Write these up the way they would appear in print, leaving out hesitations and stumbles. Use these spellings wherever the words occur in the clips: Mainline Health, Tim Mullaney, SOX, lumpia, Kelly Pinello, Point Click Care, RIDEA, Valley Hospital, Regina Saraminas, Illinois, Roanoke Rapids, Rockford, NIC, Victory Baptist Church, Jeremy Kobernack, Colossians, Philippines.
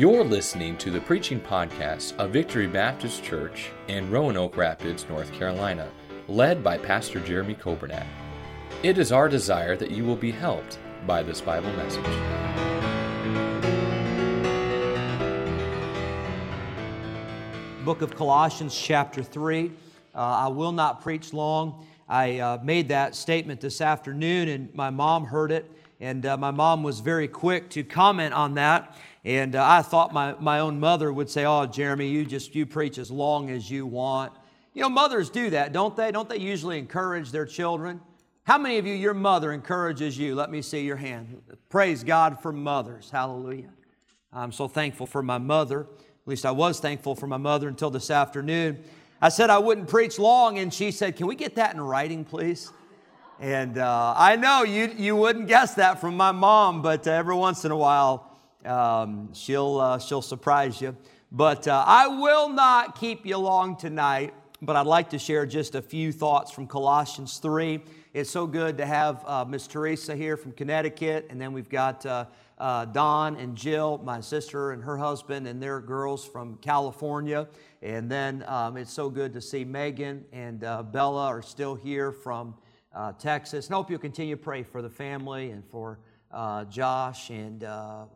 You're listening to the preaching podcast of Victory Baptist Church in Roanoke Rapids, North Carolina, led by Pastor Jeremy Kobernack. It is our desire that you will be helped by this Bible message. Book of Colossians, chapter 3. I will not preach long. I made that statement this afternoon, and my mom heard it, and my mom was very quick to comment on that. And I thought my own mother would say, "Oh, Jeremy, you preach as long as you want." You know, mothers do that, don't they? Don't they usually encourage their children? How many of you, your mother encourages you? Let me see your hand. Praise God for mothers. Hallelujah. I'm so thankful for my mother. At least I was thankful for my mother until this afternoon. I said I wouldn't preach long, and she said, "Can we get that in writing, please?" And I know you wouldn't guess that from my mom, but every once in a while, she'll surprise you. But I will not keep you long tonight, but I'd like to share just a few thoughts from Colossians 3. It's so good to have Miss Teresa here from Connecticut, and then we've got Don and Jill, my sister and her husband, and their girls from California. And then it's so good to see Megan and Bella are still here from Texas. And I hope you'll continue to pray for the family and for Josh and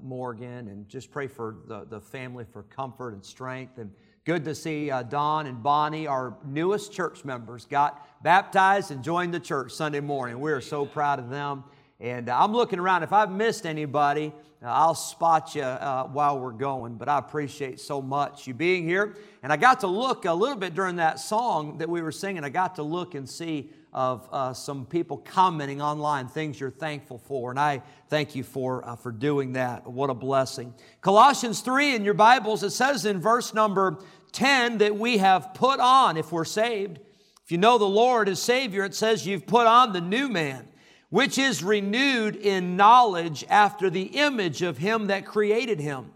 Morgan, and just pray for the family for comfort and strength. And good to see Don and Bonnie, our newest church members, got baptized and joined the church Sunday morning. We are so proud of them. And I'm looking around. If I've missed anybody, I'll spot you while we're going. But I appreciate so much you being here. And I got to look a little bit during that song that we were singing. I got to look and see of some people commenting online, things you're thankful for. And I thank you for doing that. What a blessing. Colossians 3 in your Bibles, it says in verse number 10 that we have put on, if we're saved, if you know the Lord as Savior, it says you've put on the new man, which is renewed in knowledge after the image of Him that created him,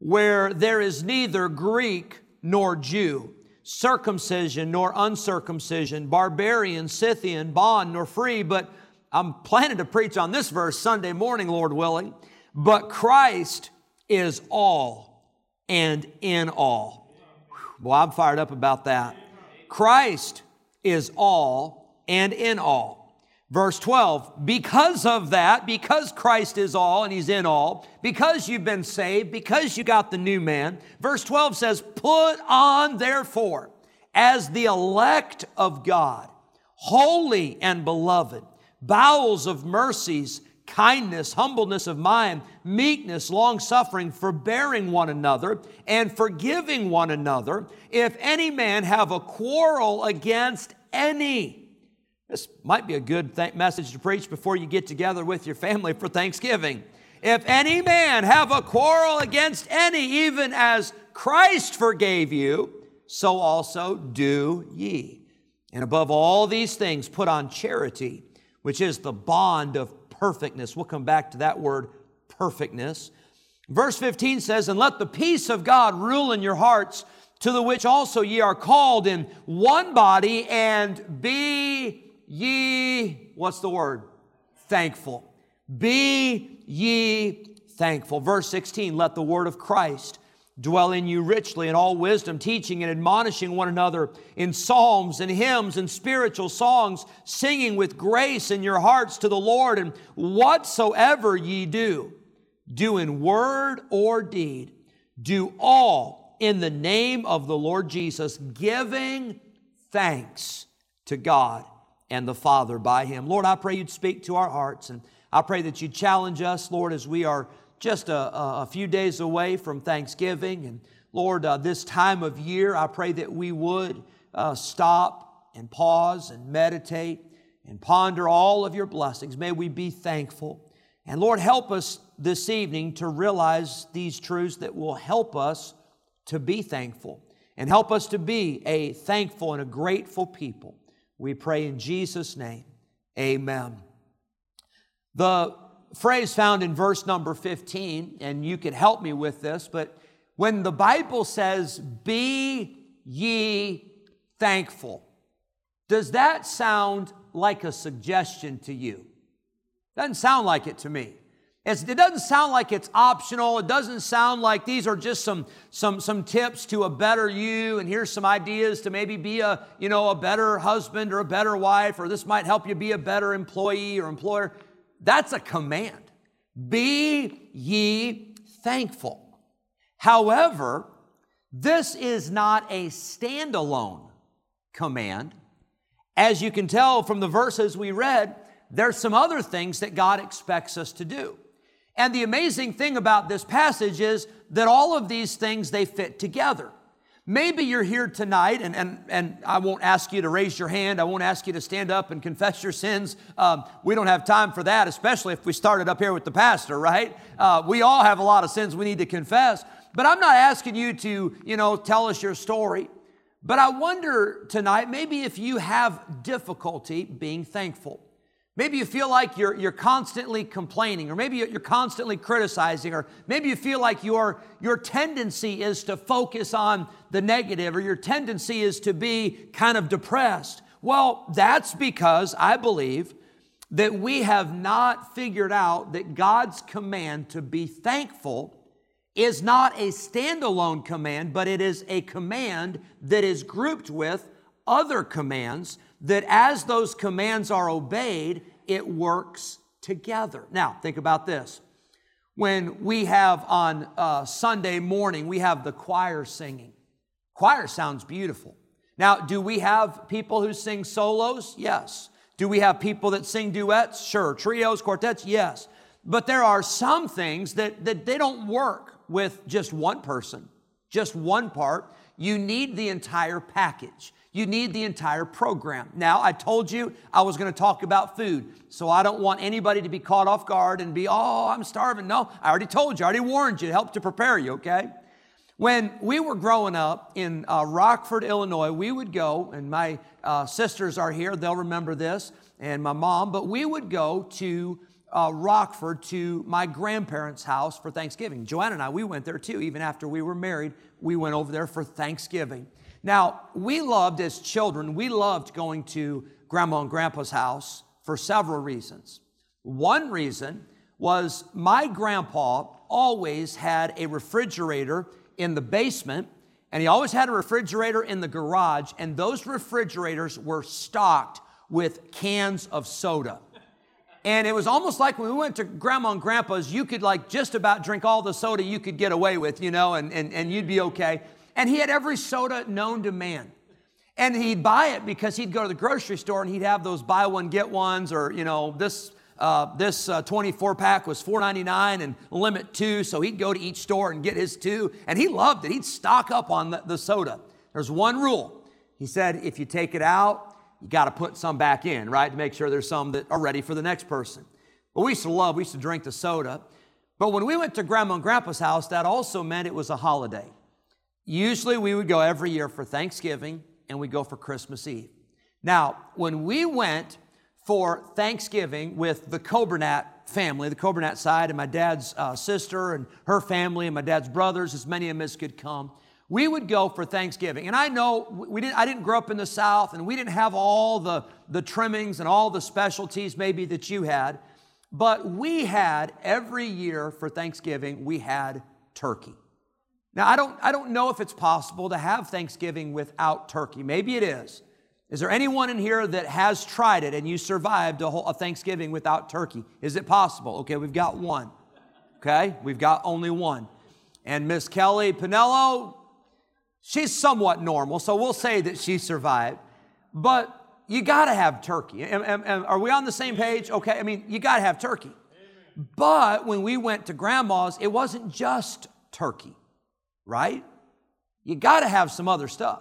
where there is neither Greek nor Jew, circumcision nor uncircumcision, barbarian, Scythian, bond nor free. But I'm planning to preach on this verse Sunday morning, Lord willing. But Christ is all and in all. Well, I'm fired up about that. Christ is all and in all. Verse 12, because of that, because Christ is all and He's in all, because you've been saved, because you got the new man. Verse 12 says, put on therefore as the elect of God, holy and beloved, bowels of mercies, kindness, humbleness of mind, meekness, long-suffering, forbearing one another, and forgiving one another, if any man have a quarrel against any. This might be a good message to preach before you get together with your family for Thanksgiving. If any man have a quarrel against any, even as Christ forgave you, so also do ye. And above all these things, put on charity, which is the bond of perfectness. We'll come back to that word, perfectness. Verse 15 says, and let the peace of God rule in your hearts, to the which also ye are called in one body, and be ye, what's the word? Thankful. Be ye thankful. Verse 16, let the word of Christ dwell in you richly in all wisdom, teaching and admonishing one another in psalms and hymns and spiritual songs, singing with grace in your hearts to the Lord. And whatsoever ye do, do in word or deed, do all in the name of the Lord Jesus, giving thanks to God and the Father by Him. Lord, I pray You'd speak to our hearts, and I pray that You challenge us, Lord, as we are just a few days away from Thanksgiving. And Lord, this time of year, I pray that we would stop and pause and meditate and ponder all of Your blessings. May we be thankful. And Lord, help us this evening to realize these truths that will help us to be thankful and help us to be a thankful and a grateful people. We pray in Jesus' name. Amen. The phrase found in verse number 15, and you can help me with this, but when the Bible says, be ye thankful, does that sound like a suggestion to you? Doesn't sound like it to me. It doesn't sound like it's optional. It doesn't sound like these are just some tips to a better you, and here's some ideas to maybe be a better husband or a better wife, or this might help you be a better employee or employer. That's a command. Be ye thankful. However, this is not a standalone command. As you can tell from the verses we read, there's some other things that God expects us to do. And the amazing thing about this passage is that all of these things, they fit together. Maybe you're here tonight, and I won't ask you to raise your hand. I won't ask you to stand up and confess your sins. We don't have time for that, especially if we started up here with the pastor, right? We all have a lot of sins we need to confess. But I'm not asking you to, tell us your story. But I wonder tonight, maybe if you have difficulty being thankful. Maybe you feel like you're constantly complaining, or maybe you're constantly criticizing, or maybe you feel like your tendency is to focus on the negative, or your tendency is to be kind of depressed. Well, that's because I believe that we have not figured out that God's command to be thankful is not a standalone command, but it is a command that is grouped with other commands, that as those commands are obeyed, it works together. Now, think about this. When we have on Sunday morning, we have the choir singing. Choir sounds beautiful. Now, do we have people who sing solos? Yes. Do we have people that sing duets? Sure. Trios, quartets? Yes. But there are some things that they don't work with just one person, just one part. You need the entire package. You need the entire program. Now, I told you I was going to talk about food, so I don't want anybody to be caught off guard and be, oh, I'm starving. No, I already told you. I already warned you. Helped to prepare you, okay? When we were growing up in Rockford, Illinois, we would go, and my sisters are here. They'll remember this, and my mom. But we would go to Rockford to my grandparents' house for Thanksgiving. Joanna and I, we went there too. Even after we were married, we went over there for Thanksgiving. Now, as children, we loved going to Grandma and Grandpa's house for several reasons. One reason was my grandpa always had a refrigerator in the basement, and he always had a refrigerator in the garage, and those refrigerators were stocked with cans of soda. And it was almost like when we went to Grandma and Grandpa's, you could just about drink all the soda you could get away with, and you'd be okay. And he had every soda known to man. And he'd buy it because he'd go to the grocery store and he'd have those buy one, get ones, or, this 24-pack was $4.99 and limit 2. So he'd go to each store and get his 2. And he loved it. He'd stock up on the soda. There's one rule. He said, if you take it out, you got to put some back in, right, to make sure there's some that are ready for the next person. But we used to drink the soda. But when we went to Grandma and Grandpa's house, that also meant it was a holiday. Usually we would go every year for Thanksgiving and we go for Christmas Eve. Now, when we went for Thanksgiving with the Kobernack family, the Kobernack side, and my dad's sister and her family and my dad's brothers, as many of them as could come, we would go for Thanksgiving. And I know I didn't grow up in the South, and we didn't have all the trimmings and all the specialties maybe that you had, but we had every year for Thanksgiving, we had turkey. Now, I don't know if it's possible to have Thanksgiving without turkey. Maybe it is. Is there anyone in here that has tried it and you survived a Thanksgiving without turkey? Is it possible? Okay, we've got one. Okay, we've got only one. And Miss Kelly Pinello, she's somewhat normal, so we'll say that she survived. But you got to have turkey. Are we on the same page? Okay, you got to have turkey. But when we went to Grandma's, it wasn't just turkey. Right? You got to have some other stuff.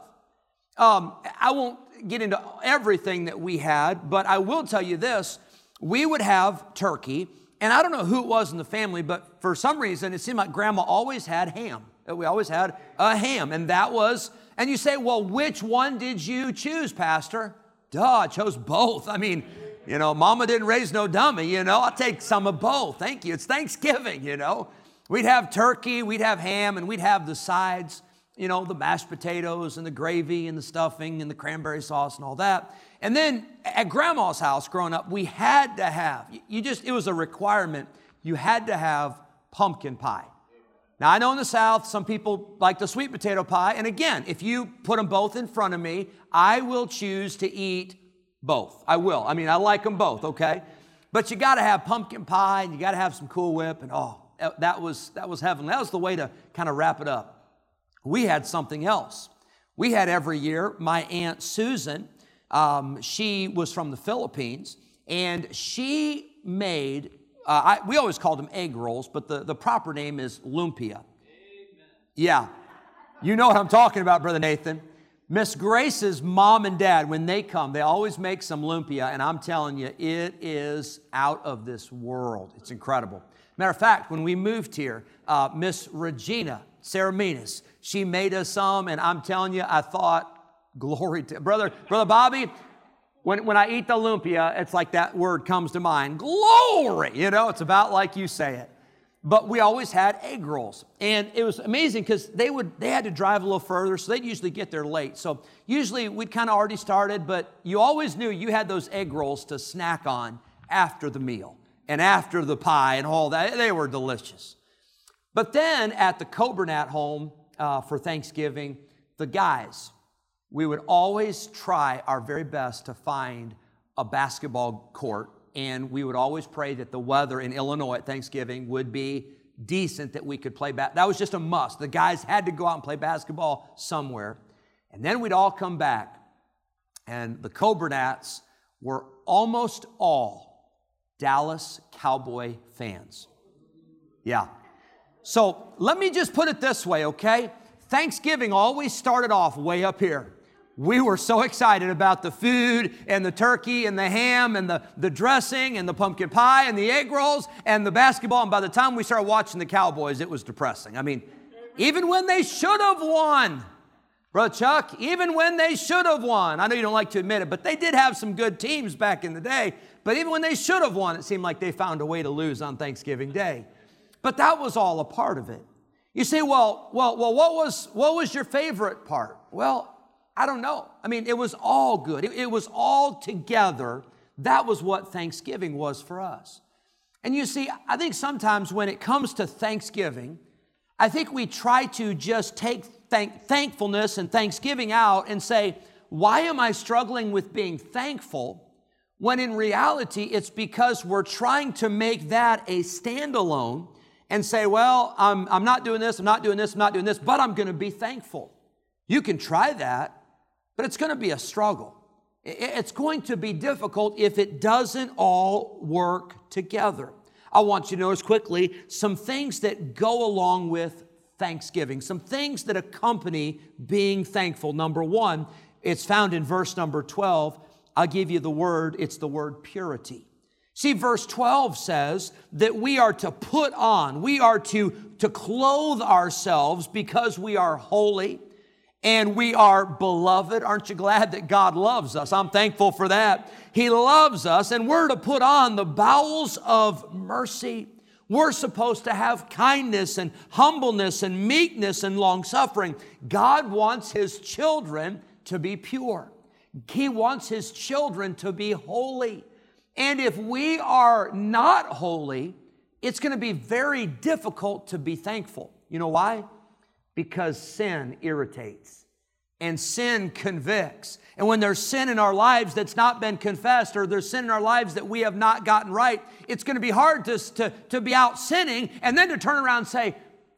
I won't get into everything that we had, but I will tell you this. We would have turkey, and I don't know who it was in the family, but for some reason, it seemed like Grandma always had ham. We always had a ham, and you say, well, which one did you choose, Pastor? Duh, I chose both. Mama didn't raise no dummy, I'll take some of both. Thank you. It's Thanksgiving, We'd have turkey, we'd have ham, and we'd have the sides, the mashed potatoes and the gravy and the stuffing and the cranberry sauce and all that. And then at Grandma's house growing up, we had to have, it was a requirement. you had to have pumpkin pie. Now, I know in the South, some people like the sweet potato pie. And again, if you put them both in front of me, I will choose to eat both. I will. I mean, I like them both, okay? But you got to have pumpkin pie and you got to have some Cool Whip. And oh, that was heavenly. That was the way to kind of wrap it up. We had something else. We had every year, my Aunt Susan, she was from the Philippines, and she made, we always called them egg rolls, but the proper name is lumpia. Amen. Yeah, you know what I'm talking about, Brother Nathan. Miss Grace's mom and dad, when they come, they always make some lumpia, and I'm telling you, it is out of this world. It's incredible. Matter of fact, when we moved here, Miss Regina Saraminas, she made us some, and I'm telling you, I thought, glory to... Brother Bobby, when I eat the lumpia, it's like that word comes to mind, glory! You know, it's about like you say it. But we always had egg rolls, and it was amazing because they had to drive a little further, so they'd usually get there late. So usually we'd kind of already started, but you always knew you had those egg rolls to snack on after the meal. And after the pie and all that, they were delicious. But then at the Kobernack home for Thanksgiving, the guys, we would always try our very best to find a basketball court, and we would always pray that the weather in Illinois at Thanksgiving would be decent, that we could play basketball. That was just a must. The guys had to go out and play basketball somewhere. And then we'd all come back, and the Kobernacks were almost all Dallas Cowboy fans. Yeah. So let me just put it this way, okay? Thanksgiving always started off way up here. We were so excited about the food and the turkey and the ham and the dressing and the pumpkin pie and the egg rolls and the basketball. And by the time we started watching the Cowboys, it was depressing. I mean, even when they should have won. Brother Chuck, even when they should have won, I know you don't like to admit it, but they did have some good teams back in the day. But even when they should have won, it seemed like they found a way to lose on Thanksgiving Day. But that was all a part of it. You say, well, what was your favorite part? Well, I don't know. I mean, it was all good. It was all together. That was what Thanksgiving was for us. And you see, I think sometimes when it comes to Thanksgiving, I think we try to just take thankfulness and thanksgiving out and say, why am I struggling with being thankful? When in reality, it's because we're trying to make that a standalone and say, well, I'm not doing this, I'm not doing this, I'm not doing this, but I'm going to be thankful. You can try that, but it's going to be a struggle. It's going to be difficult if it doesn't all work together. I want you to notice quickly some things that go along with Thanksgiving, some things that accompany being thankful. Number one, it's found in verse number 12. I'll give you the word. It's the word purity. See, verse 12 says that we are to put on, we are to clothe ourselves because we are holy and we are beloved. Aren't you glad that God loves us? I'm thankful for that. He loves us, and we're to put on the bowels of mercy. We're supposed to have kindness and humbleness and meekness and long-suffering. God wants His children to be pure. He wants His children to be holy. And if we are not holy, it's going to be very difficult to be thankful. You know why? Because sin irritates and sin convicts. And when there's sin in our lives that's not been confessed, or there's sin in our lives that we have not gotten right, it's going to be hard to be out sinning and then to turn around and say,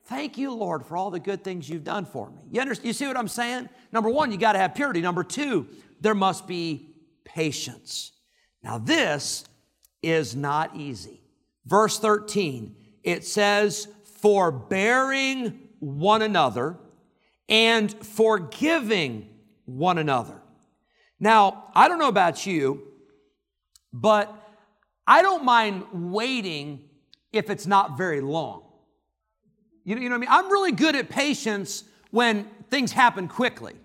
thank you, Lord, for all the good things you've done for me. You understand? You see what I'm saying? Number one, you got to have purity. Number two, there must be patience. Now, this is not easy. Verse 13, it says, forbearing one another and forgiving one another. Now, I don't know about you, but I don't mind waiting if it's not very long. You know what I mean? I'm really good at patience when things happen quickly.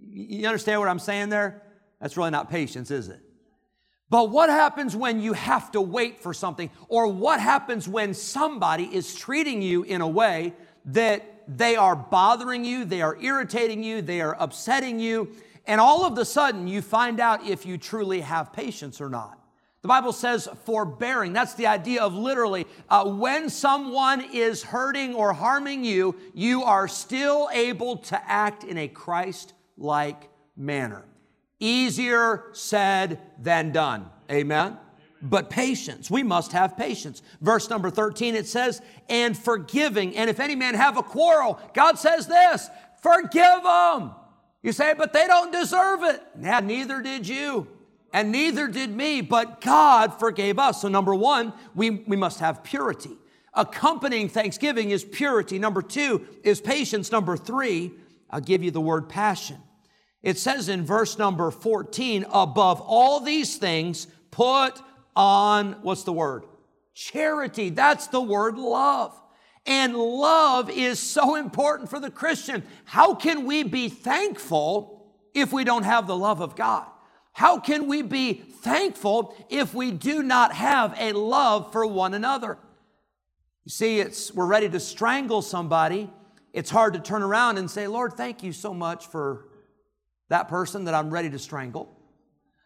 You understand what I'm saying there? That's really not patience, is it? But what happens when you have to wait for something? Or what happens when somebody is treating you in a way that they are bothering you, they are irritating you, they are upsetting you, and all of a sudden you find out if you truly have patience or not. The Bible says forbearing. That's the idea of literally when someone is hurting or harming you, you are still able to act in a Christ-like manner. Easier said than done. Amen? But patience. We must have patience. Verse number 13, it says, and forgiving. And if any man have a quarrel, God says this, forgive them. You say, but they don't deserve it. Now, neither did you. And neither did me, but God forgave us. So number one, we must have purity. Accompanying thanksgiving is purity. Number two is patience. Number three, I'll give you the word passion. It says in verse number 14, above all these things, put on, what's the word? Charity. That's the word love. And love is so important for the Christian. How can we be thankful if we don't have the love of God? How can we be thankful if we do not have a love for one another? You see, we're ready to strangle somebody. It's hard to turn around and say, Lord, thank you so much for that person that I'm ready to strangle.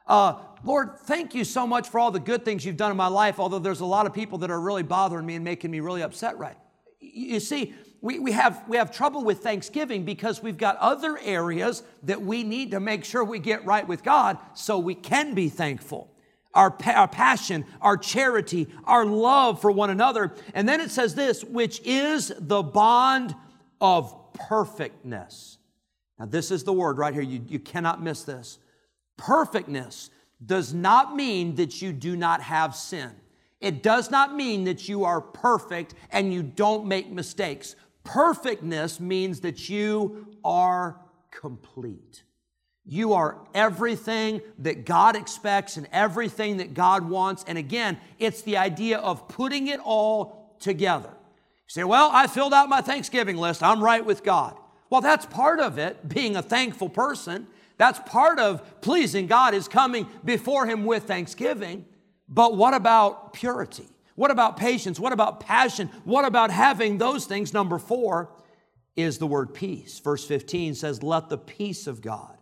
Lord, thank you so much for all the good things you've done in my life, although there's a lot of people that are really bothering me and making me really upset right. You see, we have trouble with thanksgiving because we've got other areas that we need to make sure we get right with God so we can be thankful. Our passion, our charity, our love for one another. And then it says this, which is the bond of perfectness. Now this is the word right here. You cannot miss this. Perfectness does not mean that you do not have sin. It does not mean that you are perfect and you don't make mistakes. Perfectness means that you are complete. You are everything that God expects and everything that God wants. And again, it's the idea of putting it all together. You say, well, I filled out my Thanksgiving list. I'm right with God. Well, that's part of it, being a thankful person. That's part of pleasing God is coming before Him with thanksgiving. But what about purity? What about patience? What about passion? What about having those things? Number four is the word peace. Verse 15 says, let the peace of God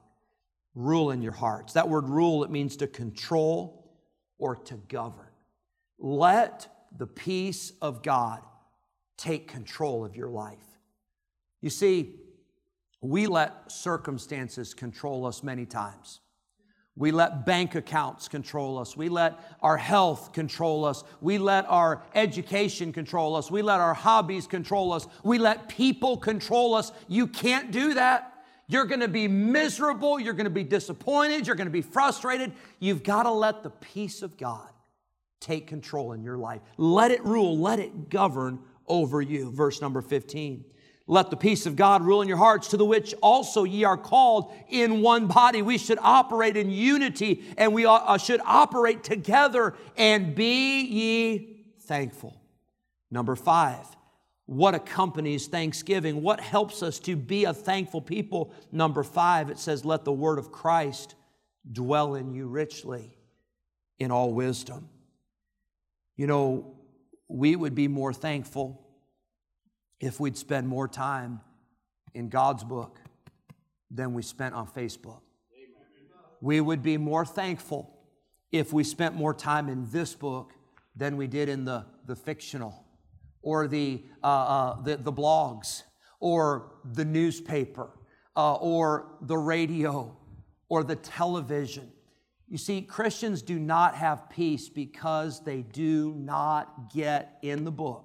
rule in your hearts. That word rule, it means to control or to govern. Let the peace of God take control of your life. You see, we let circumstances control us many times. We let bank accounts control us. We let our health control us. We let our education control us. We let our hobbies control us. We let people control us. You can't do that. You're going to be miserable. You're going to be disappointed. You're going to be frustrated. You've got to let the peace of God take control in your life. Let it rule. Let it govern over you. Verse number 15. Let the peace of God rule in your hearts, to the which also ye are called in one body. We should operate in unity, and we should operate together, and be ye thankful. Number five, what accompanies thanksgiving? What helps us to be a thankful people? Number five, it says, let the word of Christ dwell in you richly in all wisdom. You know, we would be more thankful if we'd spend more time in God's book than we spent on Facebook. We would be more thankful if we spent more time in this book than we did in the fictional or the blogs or the newspaper or the radio or the television. You see, Christians do not have peace because they do not get in the book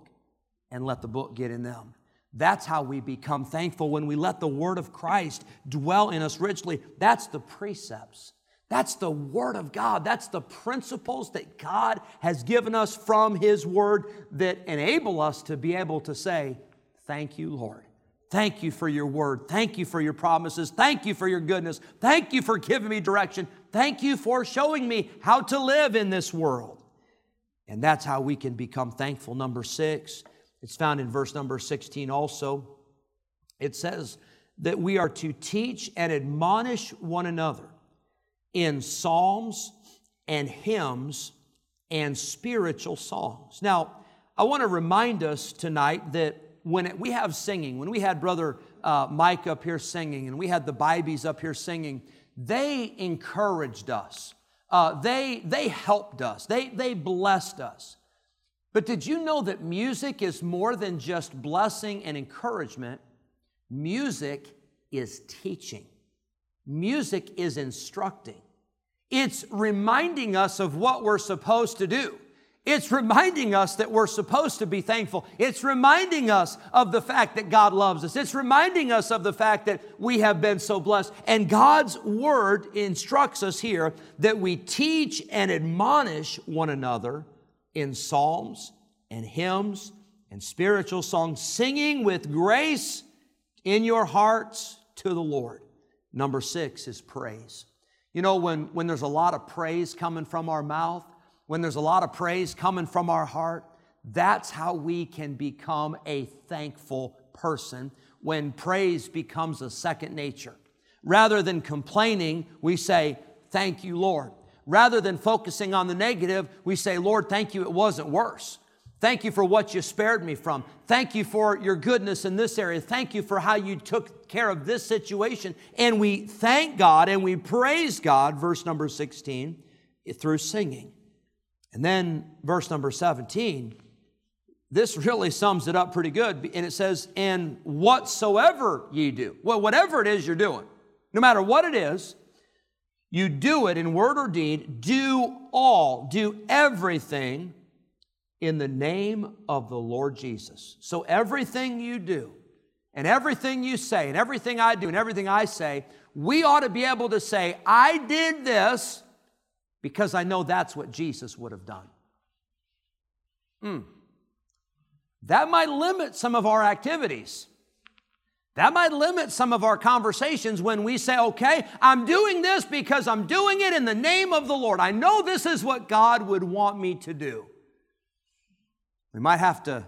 and let the book get in them. That's how we become thankful, when we let the word of Christ dwell in us richly. That's the precepts. That's the word of God. That's the principles that God has given us from His word that enable us to be able to say, thank you, Lord. Thank you for your word. Thank you for your promises. Thank you for your goodness. Thank you for giving me direction. Thank you for showing me how to live in this world. And that's how we can become thankful. Number six, it's found in verse number 16 also. It says that we are to teach and admonish one another in psalms and hymns and spiritual songs. Now, I want to remind us tonight that we have singing, when we had Brother Mike up here singing and we had the Bibies up here singing, they encouraged us. They helped us. They blessed us. But did you know that music is more than just blessing and encouragement? Music is teaching. Music is instructing. It's reminding us of what we're supposed to do. It's reminding us that we're supposed to be thankful. It's reminding us of the fact that God loves us. It's reminding us of the fact that we have been so blessed. And God's word instructs us here that we teach and admonish one another in psalms and hymns and spiritual songs, singing with grace in your hearts to the Lord. Number 6 is praise. You know, when there's a lot of praise coming from our mouth, when there's a lot of praise coming from our heart, that's how we can become a thankful person, when praise becomes a second nature. Rather than complaining, we say, "Thank you, Lord." Rather than focusing on the negative, we say, "Lord, thank you it wasn't worse. Thank you for what you spared me from. Thank you for your goodness in this area. Thank you for how you took care of this situation." And we thank God and we praise God, verse number 16, through singing. And then verse number 17, this really sums it up pretty good. And it says, "And whatsoever ye do." Well, whatever it is you're doing, no matter what it is, you do it in word or deed, do everything in the name of the Lord Jesus. So everything you do and everything you say and everything I do and everything I say, we ought to be able to say, "I did this because I know that's what Jesus would have done." That might limit some of our activities. That might limit some of our conversations when we say, "Okay, I'm doing this because I'm doing it in the name of the Lord. I know this is what God would want me to do." We might have to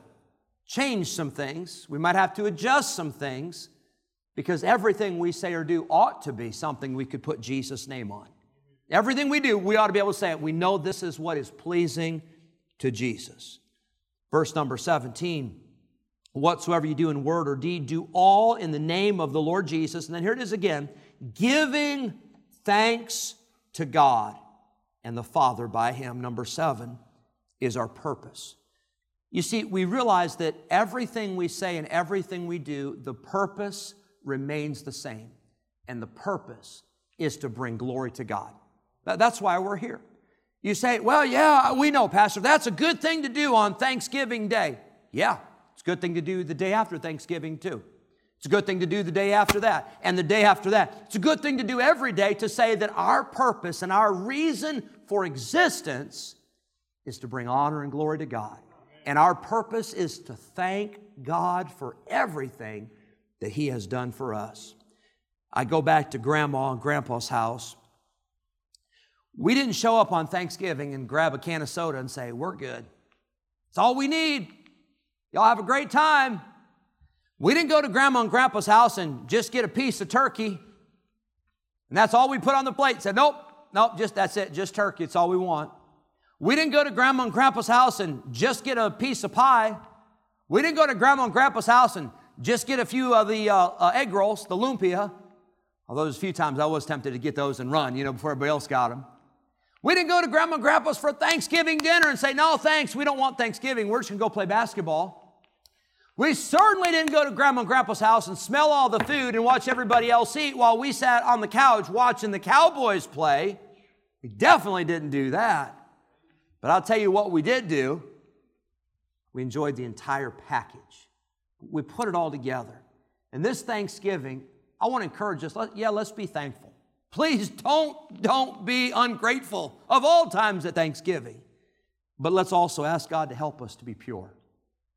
change some things. We might have to adjust some things, because everything we say or do ought to be something we could put Jesus' name on. Everything we do, we ought to be able to say, "We know this is what is pleasing to Jesus." Verse number 17, "Whatsoever you do in word or deed, do all in the name of the Lord Jesus." And then here it is again, "Giving thanks to God and the Father by Him." Number 7 is our purpose. You see, we realize that everything we say and everything we do, the purpose remains the same. And the purpose is to bring glory to God. That's why we're here. You say, "Well, yeah, we know, Pastor, that's a good thing to do on Thanksgiving Day." Yeah, it's a good thing to do the day after Thanksgiving too. It's a good thing to do the day after that and the day after that. It's a good thing to do every day, to say that our purpose and our reason for existence is to bring honor and glory to God. And our purpose is to thank God for everything that He has done for us. I go back to Grandma and Grandpa's house. We didn't show up on Thanksgiving and grab a can of soda and say, "We're good. It's all we need. Y'all have a great time." We didn't go to Grandma and Grandpa's house and just get a piece of turkey, and that's all we put on the plate. Said, nope, just that's it, just turkey. It's all we want. We didn't go to Grandma and Grandpa's house and just get a piece of pie. We didn't go to Grandma and Grandpa's house and just get a few of the egg rolls, the lumpia. Although there's a few times I was tempted to get those and run, before everybody else got them. We didn't go to Grandma and Grandpa's for Thanksgiving dinner and say, "No, thanks, we don't want Thanksgiving. We're just going to go play basketball." We certainly didn't go to Grandma and Grandpa's house and smell all the food and watch everybody else eat while we sat on the couch watching the Cowboys play. We definitely didn't do that. But I'll tell you what we did do. We enjoyed the entire package. We put it all together. And this Thanksgiving, I want to encourage us, let's be thankful. Please don't be ungrateful of all times at Thanksgiving. But let's also ask God to help us to be pure.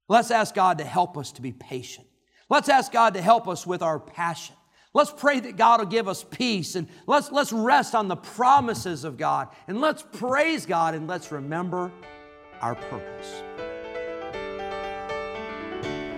Let's ask God to help us to be patient. Let's ask God to help us with our passion. Let's pray that God will give us peace, and let's rest on the promises of God, and let's praise God, and let's remember our purpose.